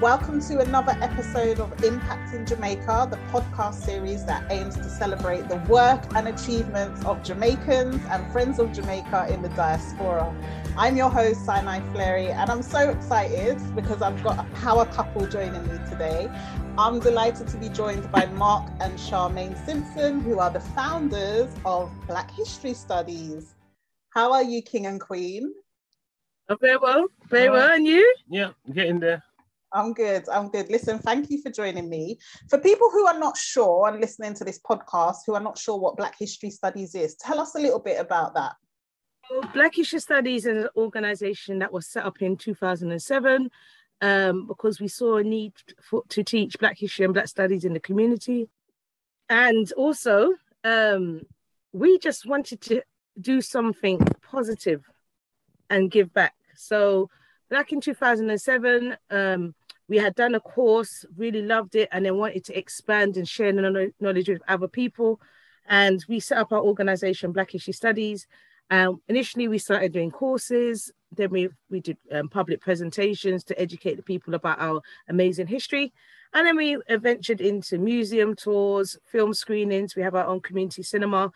Welcome to another episode of Impacting Jamaica, the podcast series that aims to celebrate the work and achievements of Jamaicans and friends of Jamaica in the diaspora. I'm your host, Sinai Fleury, and I'm so excited because I've got a power couple joining me today. I'm delighted to be joined by Mark and Charmaine Simpson, who are the founders of Black History Studies. How are you, King and Queen? I'm very well, and you? Yeah, getting there. I'm good. Listen, thank you for joining me. For people who are not sure and listening to this podcast, who are not sure what Black History Studies is, tell us a little bit about that. Well, Black History Studies is an organisation that was set up in 2007 because we saw a need to teach Black history and Black studies in the community. And also, we just wanted to do something positive and give back. So back in 2007, we had done a course, really loved it, and then wanted to expand and share the knowledge with other people. And we set up our organisation, Black History Studies. Initially, we started doing courses. Then we did public presentations to educate the people about our amazing history. And then we ventured into museum tours, film screenings. We have our own community cinema,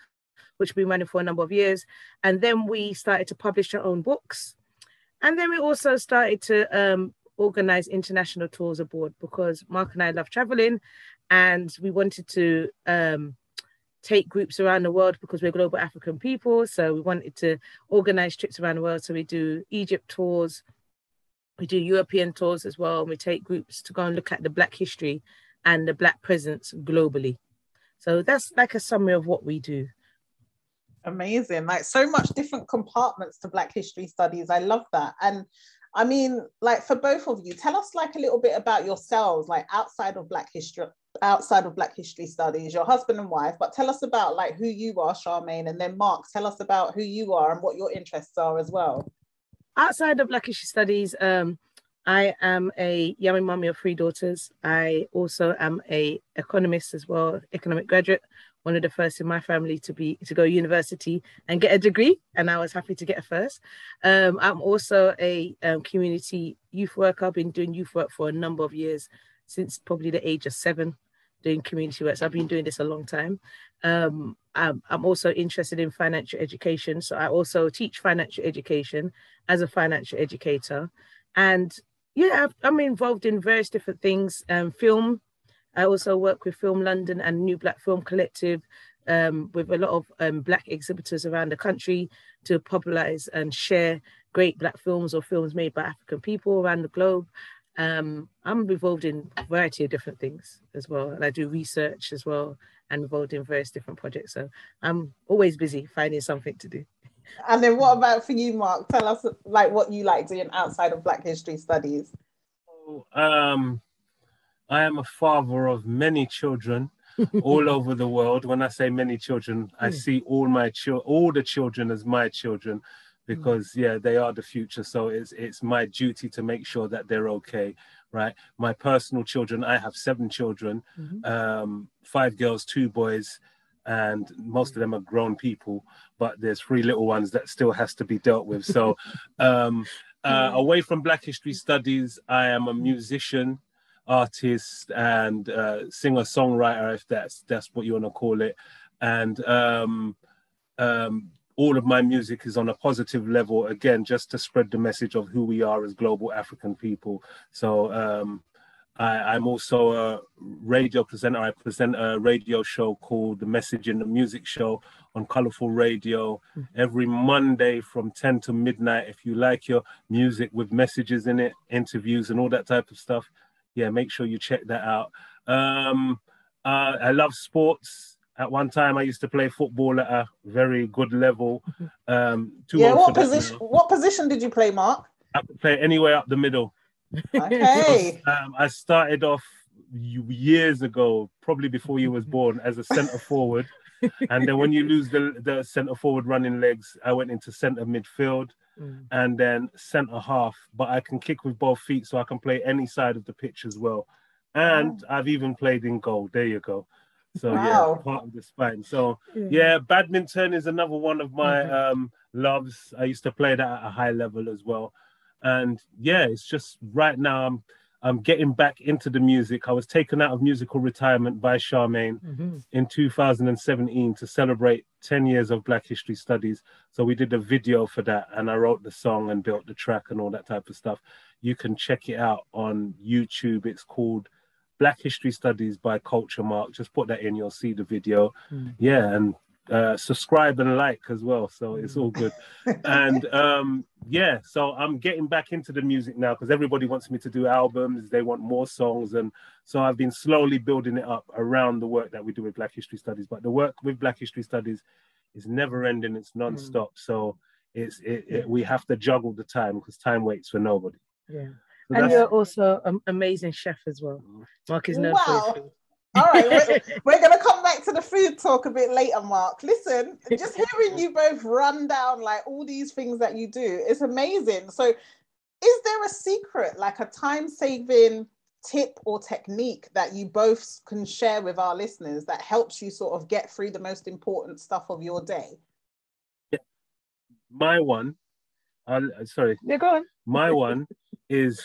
which we've been running for a number of years. And then we started to publish our own books. And then we also started to organize international tours abroad because Mark and I love traveling, and we wanted to take groups around the world because we're global African people. So we wanted to organize trips around the world. So we do Egypt tours, we do European tours as well. And we take groups to go and look at the Black history and the Black presence globally. So that's like a summary of what we do. Amazing, like so much different compartments to Black History Studies. I love that. And I mean, like for both of you, tell us like a little bit about yourselves, like outside of Black History Studies, your husband and wife, but tell us about like who you are, Charmaine, and then Mark, tell us about who you are and what your interests are as well. Outside of Black History Studies, I am a young mummy of three daughters. I also am an economist as well, economic graduate. One of the first in my family to go to university and get a degree, and I was happy to get a first. I'm also a community youth worker. I've been doing youth work for a number of years, since probably the age of 7, doing community work. So I've been doing this a long time. I'm also interested in financial education, so I also teach financial education as a financial educator. And yeah, I'm involved in various different things, film. I also work with Film London and New Black Film Collective with a lot of Black exhibitors around the country to popularize and share great Black films or films made by African people around the globe. I'm involved in a variety of different things as well. And I do research as well and involved in various different projects. So I'm always busy finding something to do. And then what about for you, Mark? Tell us like what you like doing outside of Black History Studies. I am a father of many children all over the world. When I say many children, I see all the children as my children because, they are the future. So it's my duty to make sure that they're okay, right? My personal children, I have 7 children, 5 girls, 2 boys, and most of them are grown people, but there's 3 little ones that still has to be dealt with. So away from Black History Studies, I am a musician, artist and singer-songwriter, if that's what you want to call it. And all of my music is on a positive level, again, just to spread the message of who we are as global African people. So I'm also a radio presenter. I present a radio show called The Message and the Music Show on Colourful Radio every Monday from 10 to midnight. If you like your music with messages in it, interviews and all that type of stuff, yeah, make sure you check that out. I love sports. At one time, I used to play football at a very good level. What position did you play, Mark? I could play anywhere up the middle. Okay. I started off years ago, probably before you was born, as a centre forward. And then when you lose the centre forward running legs, I went into centre midfield and then centre half. But I can kick with both feet, so I can play any side of the pitch as well. And I've even played in goal. There you go. So yeah, part of the spine. So yeah, badminton is another one of my loves. I used to play that at a high level as well. And yeah, it's just right now I'm getting back into the music. I was taken out of musical retirement by Charmaine in 2017 to celebrate 10 years of Black History Studies. So we did a video for that, and I wrote the song and built the track and all that type of stuff. You can check it out on YouTube. It's called Black History Studies by Culture Mark. Just put that in, you'll see the video. Yeah, and subscribe and like as well. So it's all good. And yeah, so I'm getting back into the music now because everybody wants me to do albums. They want more songs. And so I've been slowly building it up around the work that we do with Black History Studies. But the work with Black History Studies is never ending. It's nonstop. So it's we have to juggle the time because time waits for nobody. Yeah. So and you're also an amazing chef as well. Mark is known for his food. All right, we're going to come back to the food talk a bit later, Mark. Listen, just hearing you both run down like all these things that you do is amazing. So is there a secret, like a time-saving tip or technique that you both can share with our listeners that helps you sort of get through the most important stuff of your day? Yeah. My one, sorry. Yeah, go on. My one is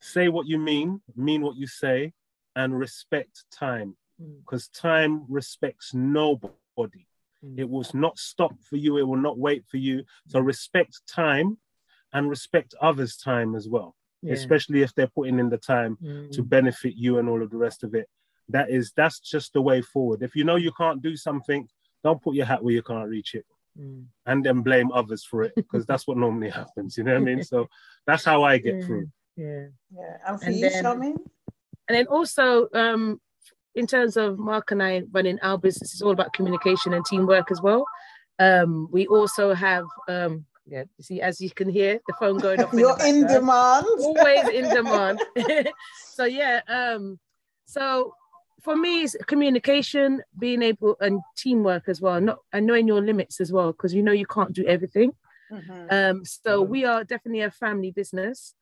say what you mean what you say, and respect time, because time respects nobody. It will not stop for you, it will not wait for you. So respect time and respect others' time as well, especially if they're putting in the time to benefit you and all of the rest of it. That's just the way forward. If you know you can't do something, don't put your hat where you can't reach it and then blame others for it, because that's what normally happens, you know what I mean? So that's how I get through. Yeah. And for you, Charmaine? And then also, in terms of Mark and I running our business, it's all about communication and teamwork as well. We also have, you see, as you can hear, the phone going off. You're in demand. Always in demand. So, yeah. So for me, it's communication, being able, and teamwork as well, and knowing your limits as well, because you know you can't do everything. So we are definitely a family business.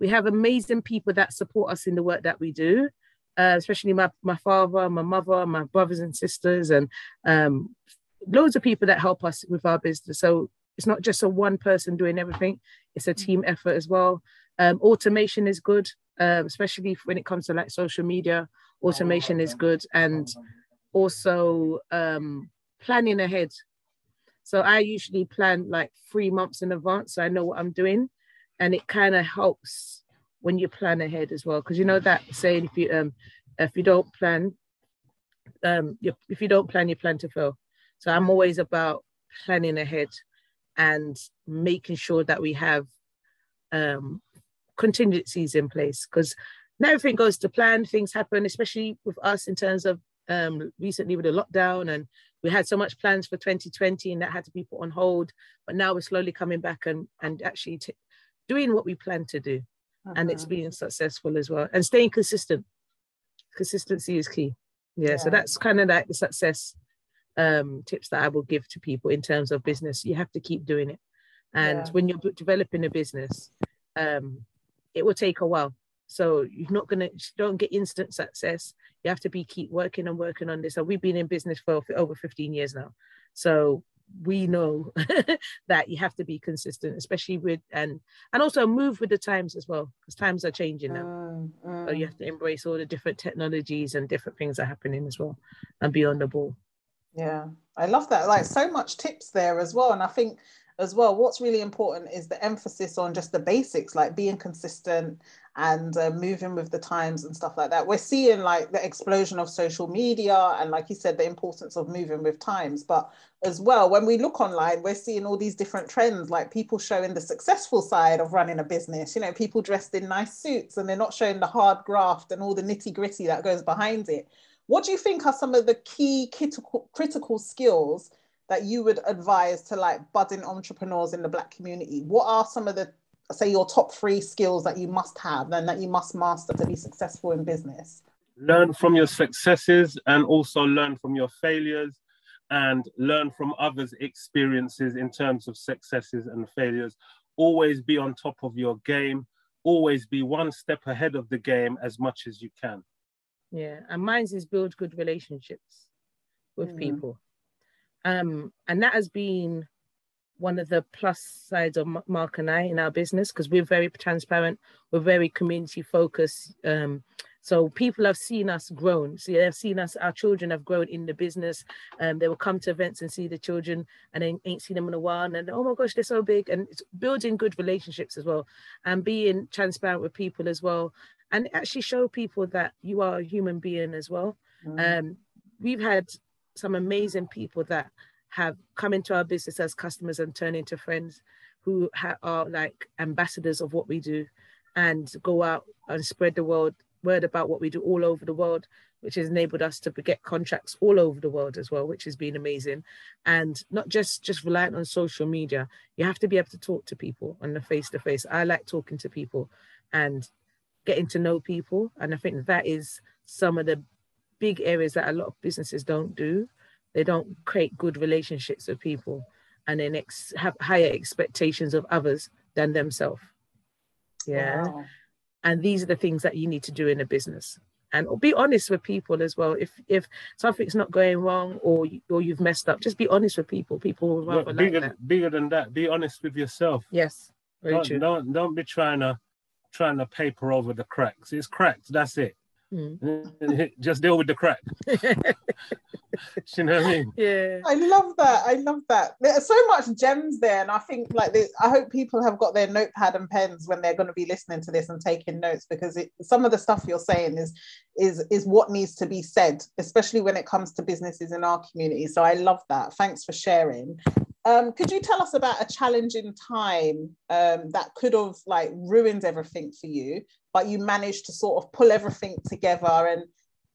We have amazing people that support us in the work that we do, especially my father, my mother, my brothers and sisters, and loads of people that help us with our business. So it's not just a one person doing everything. It's a team effort as well. Automation is good, especially when it comes to like social media. Automation is good. And also planning ahead. So I usually plan like 3 months in advance, so I know what I'm doing. And it kind of helps when you plan ahead as well, because you know that saying: if you don't plan, you plan to fail. So I'm always about planning ahead and making sure that we have contingencies in place, because not everything goes to plan. Things happen, especially with us in terms of recently with the lockdown, and we had so much plans for 2020, and that had to be put on hold. But now we're slowly coming back and actually doing what we plan to do, and it's being successful as well, and staying consistent. Consistency is key. Yeah. So that's kind of like the success tips that I will give to people in terms of business. You have to keep doing it, and when you're developing a business, it will take a while. So you don't get instant success. You have to keep working and working on this. And we've been in business for over 15 years now, so we know that you have to be consistent, especially with and also move with the times as well, because times are changing now. So you have to embrace all the different technologies and different things are happening as well, and be on the ball. Yeah, I love that. Like so much tips there as well. And I think as well, what's really important is the emphasis on just the basics, like being consistent and moving with the times and stuff like that. We're seeing like the explosion of social media and, like you said, the importance of moving with times. But as well, when we look online, we're seeing all these different trends, like people showing the successful side of running a business, you know, people dressed in nice suits, and they're not showing the hard graft and all the nitty gritty that goes behind it. What do you think are some of the key critical skills that you would advise to like budding entrepreneurs in the Black community? What are some of the say your top 3 skills that you must have and that you must master to be successful in business? Learn from your successes and also learn from your failures, and learn from others' experiences in terms of successes and failures. Always be on top of your game. Always be one step ahead of the game as much as you can. Yeah, and mine is build good relationships with people. And that has been one of the plus sides of Mark and I in our business, because we're very transparent, we're very community focused. So people have seen us grown. So they've seen us, our children have grown in the business. They will come to events and see the children and they ain't seen them in a while. And oh my gosh, they're so big. And it's building good relationships as well, and being transparent with people as well. And actually show people that you are a human being as well. We've had some amazing people that have come into our business as customers and turned into friends, who are like ambassadors of what we do and go out and spread the word about what we do all over the world, which has enabled us to get contracts all over the world as well, which has been amazing. And not just reliant on social media. You have to be able to talk to people on the face-to-face. I like talking to people and getting to know people. And I think that is some of the big areas that a lot of businesses don't do. They don't create good relationships with people, and then have higher expectations of others than themselves. Yeah. Wow. And these are the things that you need to do in a business. And be honest with people as well. If something's not going wrong or you've messed up, just be honest with people. People will rather like that. Bigger than that, be honest with yourself. Yes, very true. Don't be trying to paper over the cracks. It's cracked, that's it. Just deal with the crack. You know what I mean? Yeah. I love that. I love that. There's so much gems there, and I think I hope people have got their notepad and pens when they're going to be listening to this and taking notes, because some of the stuff you're saying is what needs to be said, especially when it comes to businesses in our community. So I love that. Thanks for sharing. Could you tell us about a challenging time that could have ruined everything for you, but you managed to sort of pull everything together? And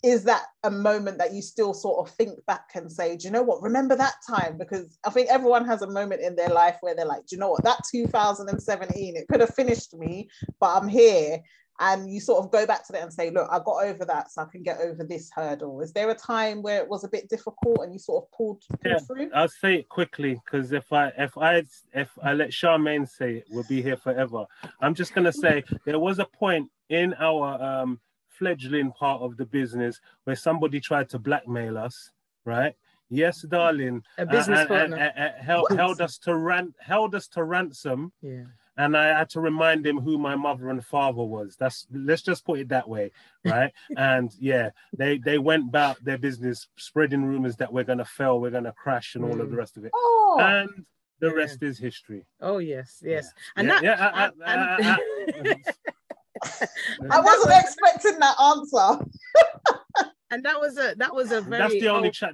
is that a moment that you still sort of think back and say, do you know what, remember that time? Because I think everyone has a moment in their life where they're like, do you know what, that 2017, it could have finished me, but I'm here. And you sort of go back to that and say, look, I got over that, so I can get over this hurdle. Is there a time where it was a bit difficult and you sort of pulled through? I'll say it quickly, because if I let Charmaine say it, we'll be here forever. I'm just going to say there was a point in our fledgling part of the business where somebody tried to blackmail us, right? Yes, darling. A business partner. Held us to ransom. Yeah. And I had to remind him who my mother and father was. Let's just put it that way, right? And yeah, they went about their business spreading rumors that we're gonna fail, we're gonna crash, and all of the rest of it. Oh. And the rest is history. Oh yes, yes. Yeah. And I wasn't expecting that answer. And that was a very.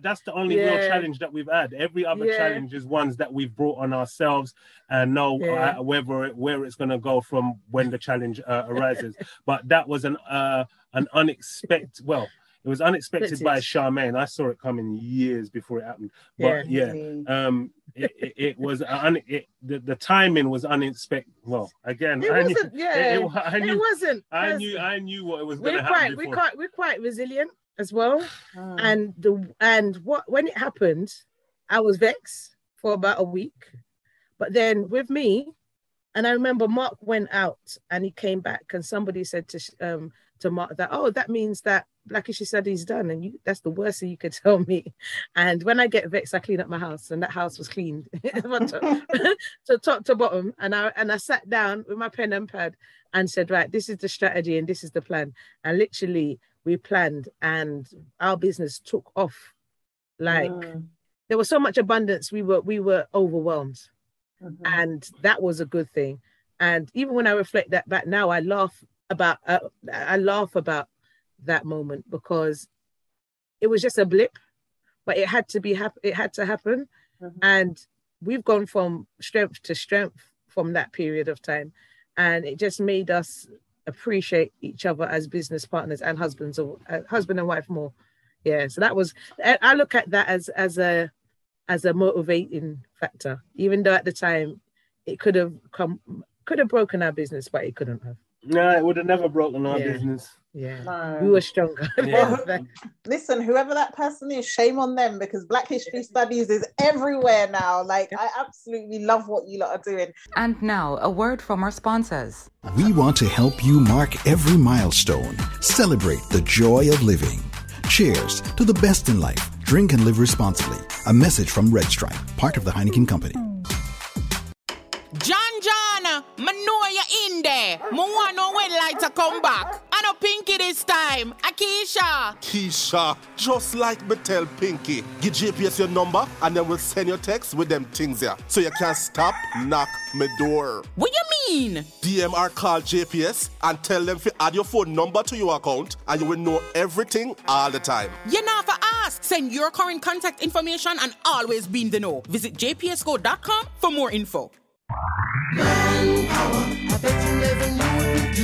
That's the only real challenge that we've had. Every other challenge is ones that we've brought on ourselves and know where it's going to go from when the challenge arises. But that was an unexpected. Well, it was unexpected by Charmaine. I saw it coming years before it happened. But the timing was unexpected. Well, again, it wasn't. I knew what it was going to happen. We're quite resilient as well, when it happened, I was vexed for about a week, but then with me, and I remember Mark went out and he came back, and somebody said to Mark that that means that Black History Studies is done, and that's the worst thing you could tell me. And when I get vexed, I clean up my house, and that house was cleaned, so top to bottom. And I sat down with my pen and pad and said, right, this is the strategy and this is the plan, and literally. We planned and our business took off. There was so much abundance, we were overwhelmed. And that was a good thing. And even when I reflect that back now, I laugh about that moment, because it was just a blip, but it had to be happen. And we've gone from strength to strength from that period of time. And it just made us appreciate each other as business partners and husbands, or husband and wife more. Yeah, so that was, I look at that as a motivating factor, even though at the time it could have come could have broken our business, but it couldn't have. No, it would have never broken our business. Yeah, no. We were stronger. Yeah. Listen, whoever that person is, shame on them, because Black History Studies is everywhere now. Like, I absolutely love what you lot are doing. And now, a word from our sponsors. We want to help you mark every milestone. Celebrate the joy of living. Cheers to the best in life. Drink and live responsibly. A message from Red Stripe, part of the Heineken Company. I know you're in there. I want no red light to come back. I know Pinky this time. Akisha. Keisha, just like me tell Pinky, give GPS your number and then we'll send your text with them things here. So you can't stop, knock me door. What you mean? DMR call GPS and tell them to add your phone number to your account and you will know everything all the time. You know for us. Send your current contact information and always be in the know. Visit jpsgo.com for more info. Manpower. I bet you never knew what we do.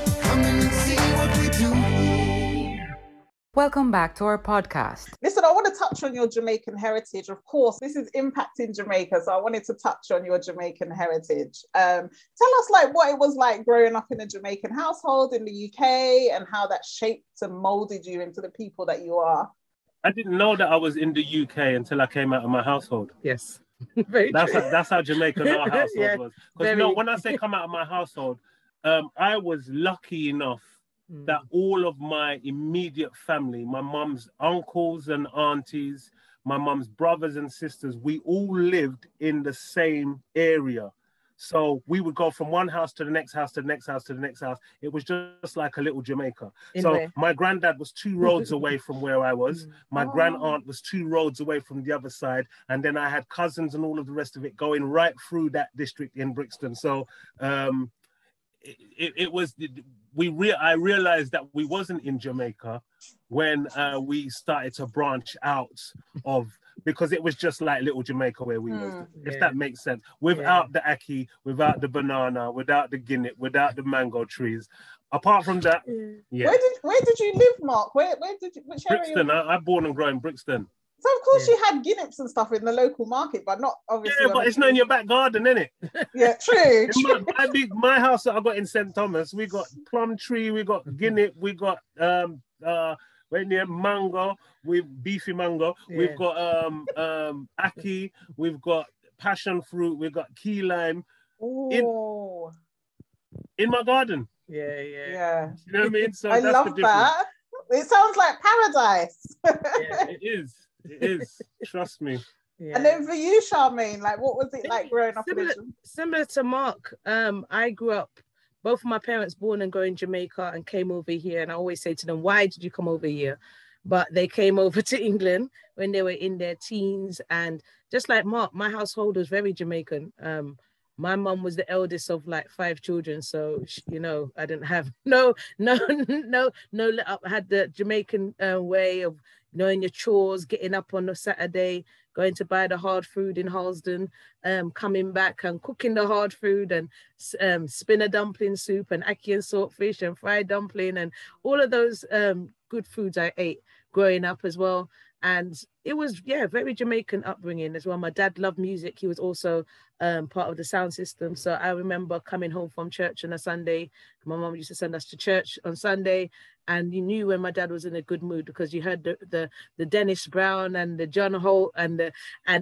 come and see what we do. Welcome back to our podcast. Listen, I want to touch on your Jamaican heritage. Of course, this is impacting Jamaica, so I wanted to touch on your Jamaican heritage. Tell us like what it was like growing up in a Jamaican household in the UK and how that shaped and molded you into the people that you are. I didn't know that I was in the UK until I came out of my household. Yes, very true. That's how Jamaican our household was. Because no, when I say come out of my household, I was lucky enough that all of my immediate family, my mum's uncles and aunties, my mum's brothers and sisters, we all lived in the same area. So we would go from one house to the next house to the next house to the next house. It was just like a little Jamaica. My granddad was 2 roads away from where I was. My grandaunt was 2 roads away from the other side. And then I had cousins and all of the rest of it going right through that district in Brixton. So I realized that we wasn't in Jamaica when we started to branch out of, because it was just like little Jamaica where we was, if that makes sense. Without the ackee, without the banana, without the guinea, without the mango trees. Apart from that, Where did you live, Mark? Which area? Brixton. I'm born and grown in Brixton. So of course you had guineps and stuff in the local market, but not obviously. Yeah, but it's not in your back garden, innit? Yeah, true. My house that I got in St. Thomas, we got plum tree, we got guinep, we got mango, with beefy mango, we've got ackee, we've got passion fruit, we've got key lime. In my garden. Yeah. You know what I mean? So I love that. It sounds like paradise. It is. It is, trust me. Yeah. And then for you, Charmaine, like what was it like growing up? Similar to Mark, I grew up, both of my parents born and grown in Jamaica and came over here. And I always say to them, why did you come over here? But they came over to England when they were in their teens. And just like Mark, my household was very Jamaican. My mum was the eldest of like 5 children. So, I didn't have no let up. I had the Jamaican way of knowing your chores, getting up on a Saturday, going to buy the hard food in Harlesden, coming back and cooking the hard food and spinner dumpling soup and ackee and saltfish and fried dumpling and all of those good foods I ate growing up as well. And it was, very Jamaican upbringing as well. My dad loved music. He was also part of the sound system. So I remember coming home from church on a Sunday. My mom used to send us to church on Sunday. And you knew when my dad was in a good mood because you heard the Dennis Brown and the John Holt and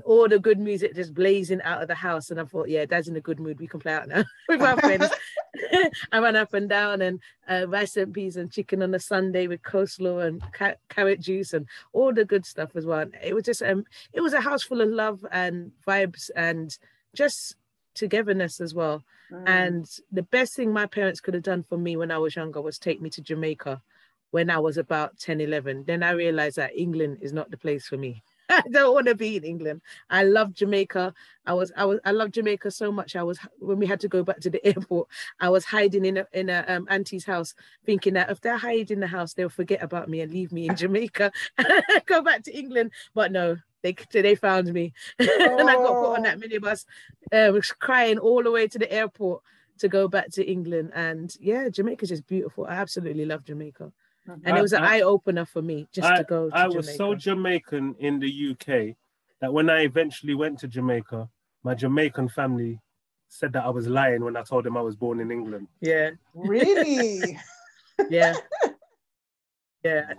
all the good music just blazing out of the house. And I thought, dad's in a good mood. We can play out now with our friends. I ran up and down and rice and peas and chicken on a Sunday with coleslaw and carrot juice and all the good stuff as well. And it was just, it was a house full of love and vibes and just togetherness as well. And the best thing my parents could have done for me when I was younger was take me to Jamaica when I was about 10, 11. Then I realized that England is not the place for me. I don't want to be in England. I love Jamaica. I love Jamaica so much. When we had to go back to the airport, I was hiding in a auntie's house, thinking that if they hide in the house, they'll forget about me and leave me in Jamaica, go back to England. But no, they found me, and I got put on that minibus, crying all the way to the airport to go back to England. And yeah, Jamaica's just beautiful. I absolutely love Jamaica. And it was an eye-opener for me to go to Jamaica. I was so Jamaican in the UK that when I eventually went to Jamaica, my Jamaican family said that I was lying when I told them I was born in England. Yeah. Really? Yeah. Yeah.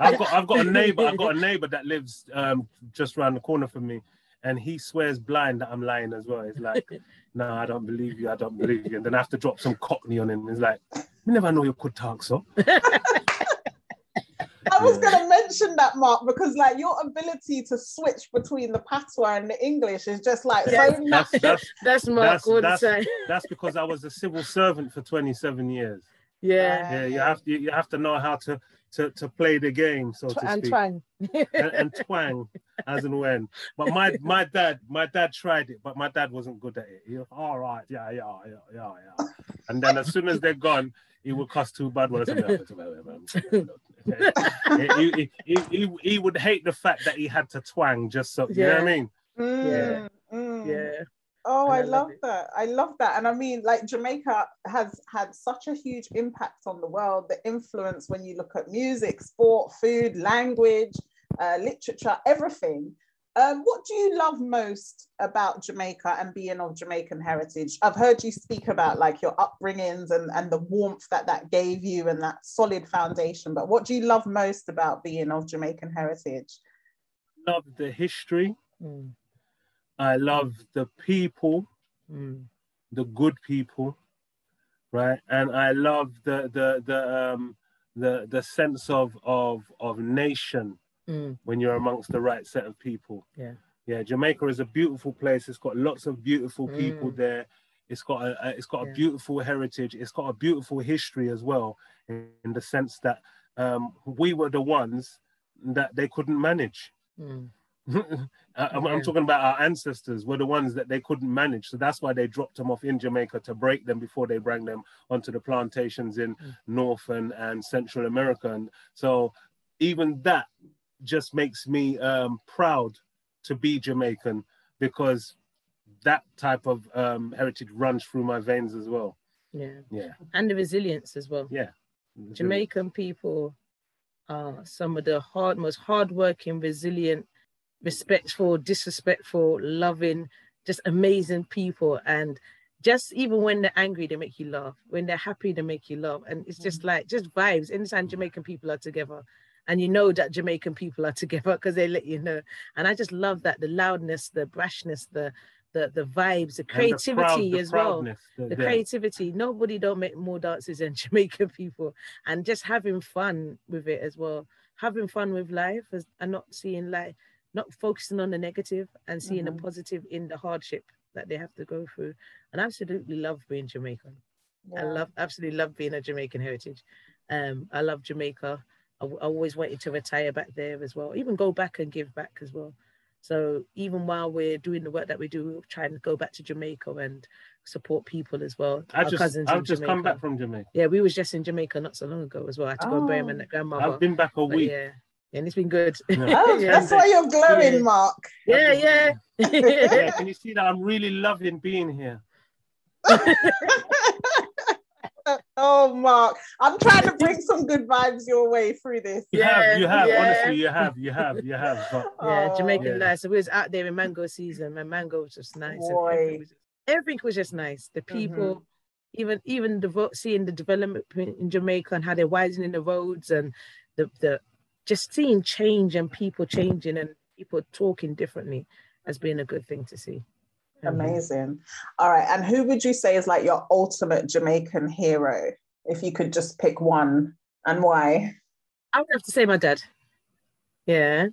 I've got a neighbour that lives just around the corner from me, and he swears blind that I'm lying as well. It's like, no, I don't believe you. And then I have to drop some Cockney on him. It's like, you never know you could talk, so. I was going to mention that, Mark, because like your ability to switch between the patois and the English is just like so much. That's Mark would say. That's because I was a civil servant for 27 years. Yeah, yeah. You have to know how to play the game, so to speak. And twang. and twang, as and when. But my dad tried it, but my dad wasn't good at it. He was, all right, yeah. And then as soon as they're gone, it would cost too bad. He would hate the fact that he had to twang just so, you know what I mean? Mm, yeah. Mm. Yeah. Oh, and I love that. And I mean, like, Jamaica has had such a huge impact on the world, the influence when you look at music, sport, food, language, literature, everything. What do you love most about Jamaica and being of Jamaican heritage? I've heard you speak about like your upbringings and the warmth that gave you and that solid foundation. But what do you love most about being of Jamaican heritage? I love the history. Mm. I love the people, the good people, right? And I love the sense of nation. Mm. When you're amongst the right set of people. Yeah. Jamaica is a beautiful place. It's got lots of beautiful people there. It's got a beautiful heritage. It's got a beautiful history as well, in the sense that we were the ones that they couldn't manage. Mm. I'm talking about our ancestors were the ones that they couldn't manage, so that's why they dropped them off in Jamaica to break them before they bring them onto the plantations in North and Central America. And so even that just makes me proud to be Jamaican, because that type of heritage runs through my veins as well. Yeah. And the resilience as well. Yeah. Jamaican people are some of the most hardworking, resilient, respectful, disrespectful, loving, just amazing people. And just even when they're angry, they make you laugh. When they're happy, they make you laugh. And it's just like, just vibes. Anytime Jamaican people are together, and you know that Jamaican people are together because they let you know. And I just love that, the loudness, the brashness, the vibes, the creativity, the creativity. Nobody don't make more dances than Jamaican people. And just having fun with it as well. Having fun with life and not seeing life, not focusing on the negative and seeing the positive in the hardship that they have to go through. And I absolutely love being Jamaican. Yeah. I absolutely love being a Jamaican heritage. I love Jamaica. I always wanted to retire back there as well, even go back and give back as well. So even while we're doing the work that we do, we're trying to go back to Jamaica and support people as well. I've just come back from Jamaica. Yeah, we was just in Jamaica not so long ago as well. I had to go and bury my grandmother. I've been back a week. Yeah, and it's been good. Yeah. Oh, yeah. That's why you're glowing, Mark. Yeah. Yeah, can you see that? I'm really loving being here. Oh, Mark, I'm trying to bring some good vibes your way through this. Honestly, you have. But... Yeah, Jamaican life. So we was out there in mango season, and mango was just nice. Everything was just nice. The people, even seeing the development in Jamaica and how they're widening the roads, and the just seeing change and people changing and people talking differently has been a good thing to see. Amazing. All right. And who would you say is like your ultimate Jamaican hero? If you could just pick one, and why? I would have to say my dad. Yeah.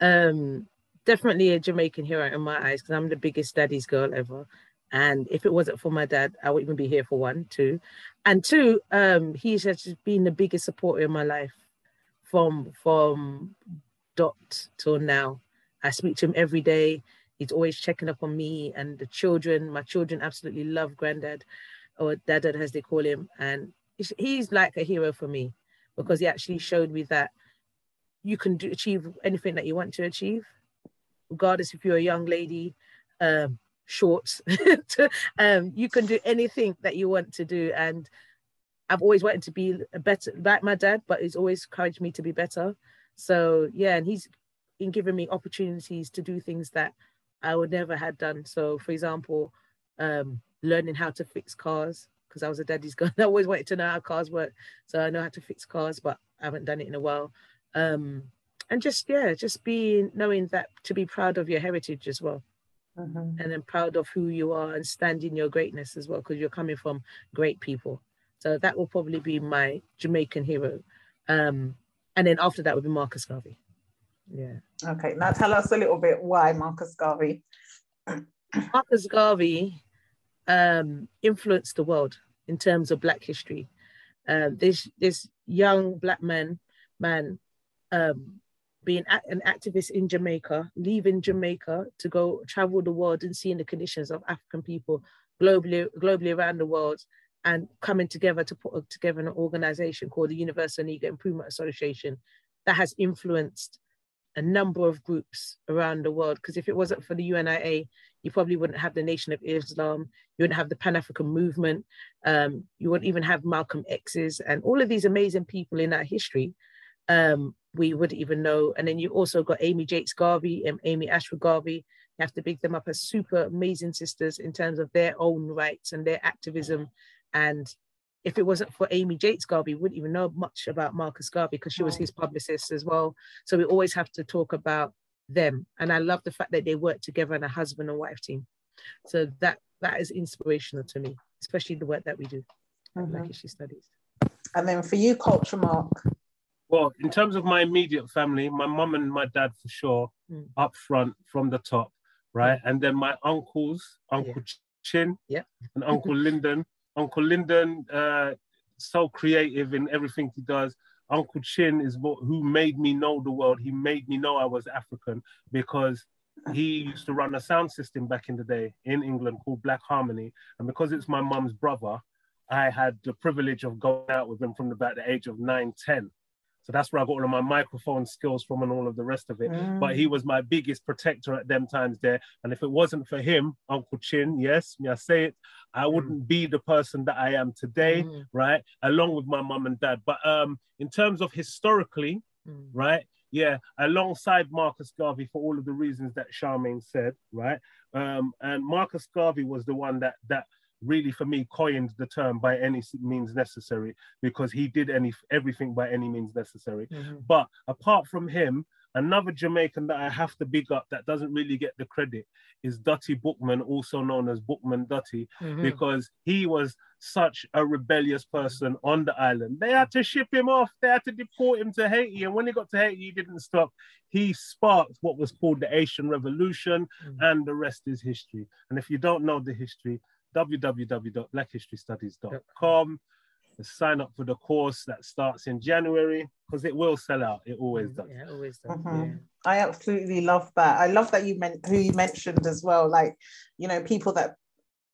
Definitely a Jamaican hero in my eyes, because I'm the biggest daddy's girl ever. And if it wasn't for my dad, I wouldn't even be here for one, two. And two, he's just been the biggest supporter in my life from dot till now. I speak to him every day. He's always checking up on me and the children. My children absolutely love Granddad, or Dadad as they call him. And he's like a hero for me, because he actually showed me that you can achieve anything that you want to achieve, regardless if you're a young lady, shorts, you can do anything that you want to do. And I've always wanted to be better, like my dad, but he's always encouraged me to be better. So yeah, and he's been giving me opportunities to do things that I would never had done. So for example, learning how to fix cars, because I was a daddy's girl. I always wanted to know how cars work. So I know how to fix cars, but I haven't done it in a while. And just, yeah, just being, knowing that to be proud of your heritage as well. Mm-hmm. And then proud of who you are and standing your greatness as well, because you're coming from great people. So that will probably be my Jamaican hero. And then after that would be Marcus Garvey. Yeah. Okay, now tell us a little bit why Marcus Garvey. Marcus Garvey influenced the world in terms of Black history. This young Black man being an activist in Jamaica, leaving Jamaica to go travel the world and seeing the conditions of African people globally around the world, and coming together to put together an organization called the Universal Negro Improvement Association that has influenced a number of groups around the world. Because if it wasn't for the UNIA, you probably wouldn't have the Nation of Islam, you wouldn't have the Pan-African movement, you wouldn't even have Malcolm X's and all of these amazing people in our history. We wouldn't even know. And then you also got Amy Jacques Garvey and Amy Ashwood Garvey. You have to big them up as super amazing sisters in terms of their own rights and their activism. And if it wasn't for Amy Jacques Garvey, we wouldn't even know much about Marcus Garvey, because she was his publicist as well. So we always have to talk about them. And I love the fact that they work together in a husband and wife team. So that is inspirational to me, especially the work that we do at Black History Studies. And then for you, Culture Mark. Well, in terms of my immediate family, my mum and my dad for sure, up front from the top, right? And then my uncles, Uncle Chin and Uncle Linden. Uncle Linden, so creative in everything he does. Uncle Chin is who made me know the world. He made me know I was African, because he used to run a sound system back in the day in England called Black Harmony. And because it's my mum's brother, I had the privilege of going out with him from about the age of 9, 10. So that's where I got all of my microphone skills from and all of the rest of it. But he was my biggest protector at them times there. And if it wasn't for him, Uncle Chin, yes, me I say it, I wouldn't be the person that I am today, right? Along with my mum and dad. But in terms of historically, right? Yeah, alongside Marcus Garvey for all of the reasons that Charmaine said, right? And Marcus Garvey was the one that really for me coined the term by any means necessary, because he did everything by any means necessary. But apart from him, another Jamaican that I have to big up that doesn't really get the credit is Dutty Boukman, also known as Boukman Dutty, because he was such a rebellious person on the island. They had to ship him off, they had to deport him to Haiti, and when he got to Haiti, he didn't stop. He sparked what was called the Haitian Revolution, and the rest is history. And if you don't know the history, www.blackhistorystudies.com. Sign up for the course that starts in January, because it will sell out. It always does. Yeah, it always does. Yeah. I absolutely love that. I love that you mentioned as well, like, you know, people that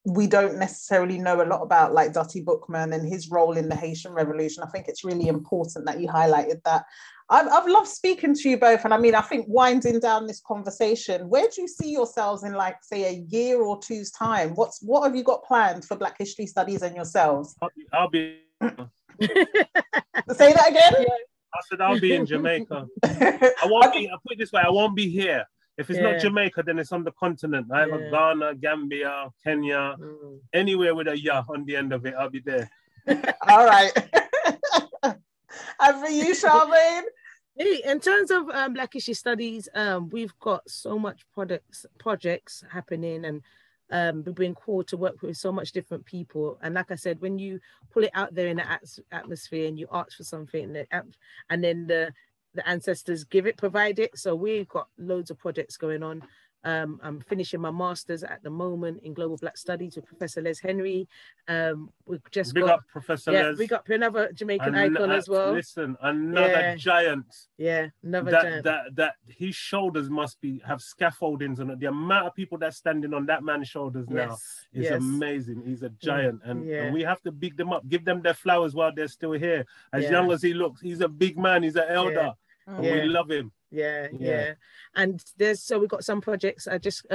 we don't necessarily know a lot about, like Dutty Boukman and his role in the Haitian Revolution. I think it's really important that you highlighted that. I've loved speaking to you both. And I mean, I think winding down this conversation, where do you see yourselves in, like, say, a year or two's time? What have you got planned for Black History Studies and yourselves? I'll be... Say that again? I said, I'll be in Jamaica. I'll put it this way, I won't be here. If it's not Jamaica, then it's on the continent. I have Ghana, Gambia, Kenya, anywhere with a "ya" on the end of it, I'll be there. All right. And for you, Charmaine? Hey, in terms of Black History Studies, we've got so much projects happening, and we've been called to work with so much different people. And like I said, when you pull it out there in the atmosphere and you ask for something, and then the ancestors provide it. So we've got loads of projects going on. I'm finishing my master's at the moment in Global Black Studies with Professor Les Henry. We've just got up Professor Les. We got another Jamaican icon as well. Listen, another giant. Yeah, another giant. That his shoulders must have scaffoldings, and the amount of people that's standing on that man's shoulders now is amazing. He's a giant, and we have to big them up, give them their flowers while they're still here. As young as he looks, he's a big man. He's an elder, and we love him. And so we've got some projects. I just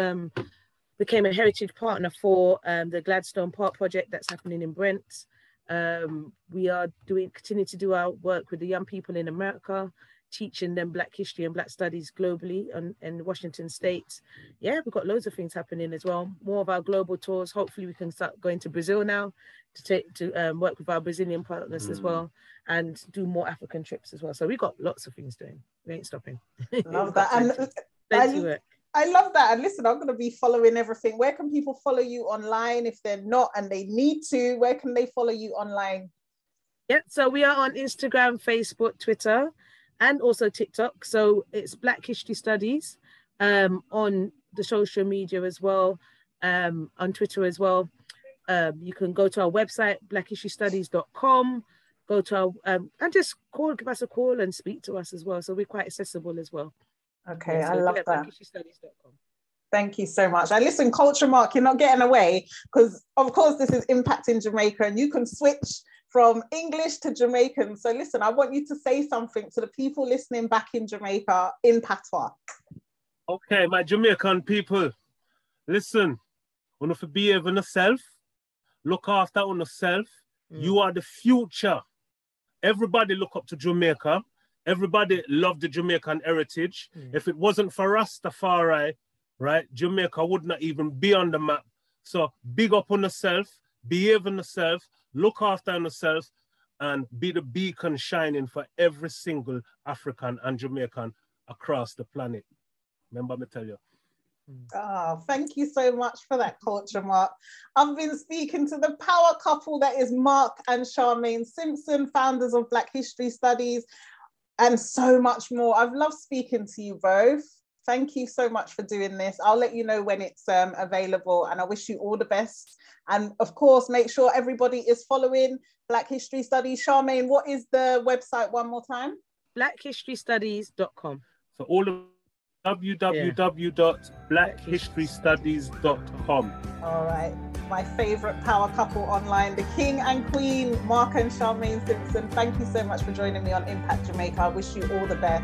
became a heritage partner for the Gladstone Park project that's happening in Brent. We are continue to do our work with the young people in America, teaching them Black history and Black studies globally in Washington State. Yeah, we've got loads of things happening as well. More of our global tours. Hopefully we can start going to Brazil now to work with our Brazilian partners as well, and do more African trips as well. So we've got lots of things doing. We ain't stopping. Love that. I love that. And listen, I'm going to be following everything. Where can people follow you online if they're not and they need to? Where can they follow you online? Yeah, so we are on Instagram, Facebook, Twitter, and also TikTok. So it's Black History Studies on the social media as well, on Twitter as well. You can go to our website, blackhistorystudies.com, go to our, and just give us a call and speak to us as well. So we're quite accessible as well. Okay, so I love that. blackhistorystudies.com. Thank you so much. And listen, Culture Mark, you're not getting away, because of course this is impacting Jamaica, and you can switch from English to Jamaican. So listen, I want you to say something to the people listening back in Jamaica in patois. Okay, my Jamaican people, listen, you have to behave on yourself, look after on yourself. You are the future. Everybody look up to Jamaica. Everybody loved the Jamaican heritage. If it wasn't for Rastafari, right, Jamaica would not even be on the map. So big up on yourself, behave on yourself, look after yourself, and be the beacon shining for every single African and Jamaican across the planet. Remember me tell you. Oh, thank you so much for that, Culture Mark. I've been speaking to the power couple that is Mark and Charmaine Simpson, founders of Black History Studies, and so much more. I've loved speaking to you both. Thank you so much for doing this. I'll let you know when it's available, and I wish you all the best. And of course, make sure everybody is following Black History Studies. Charmaine, what is the website one more time? blackhistorystudies.com. So all of www.blackhistorystudies.com. All right, my favorite power couple online, the king and queen, Mark and Charmaine Simpson. Thank you so much for joining me on Impact Jamaica. I wish you all the best.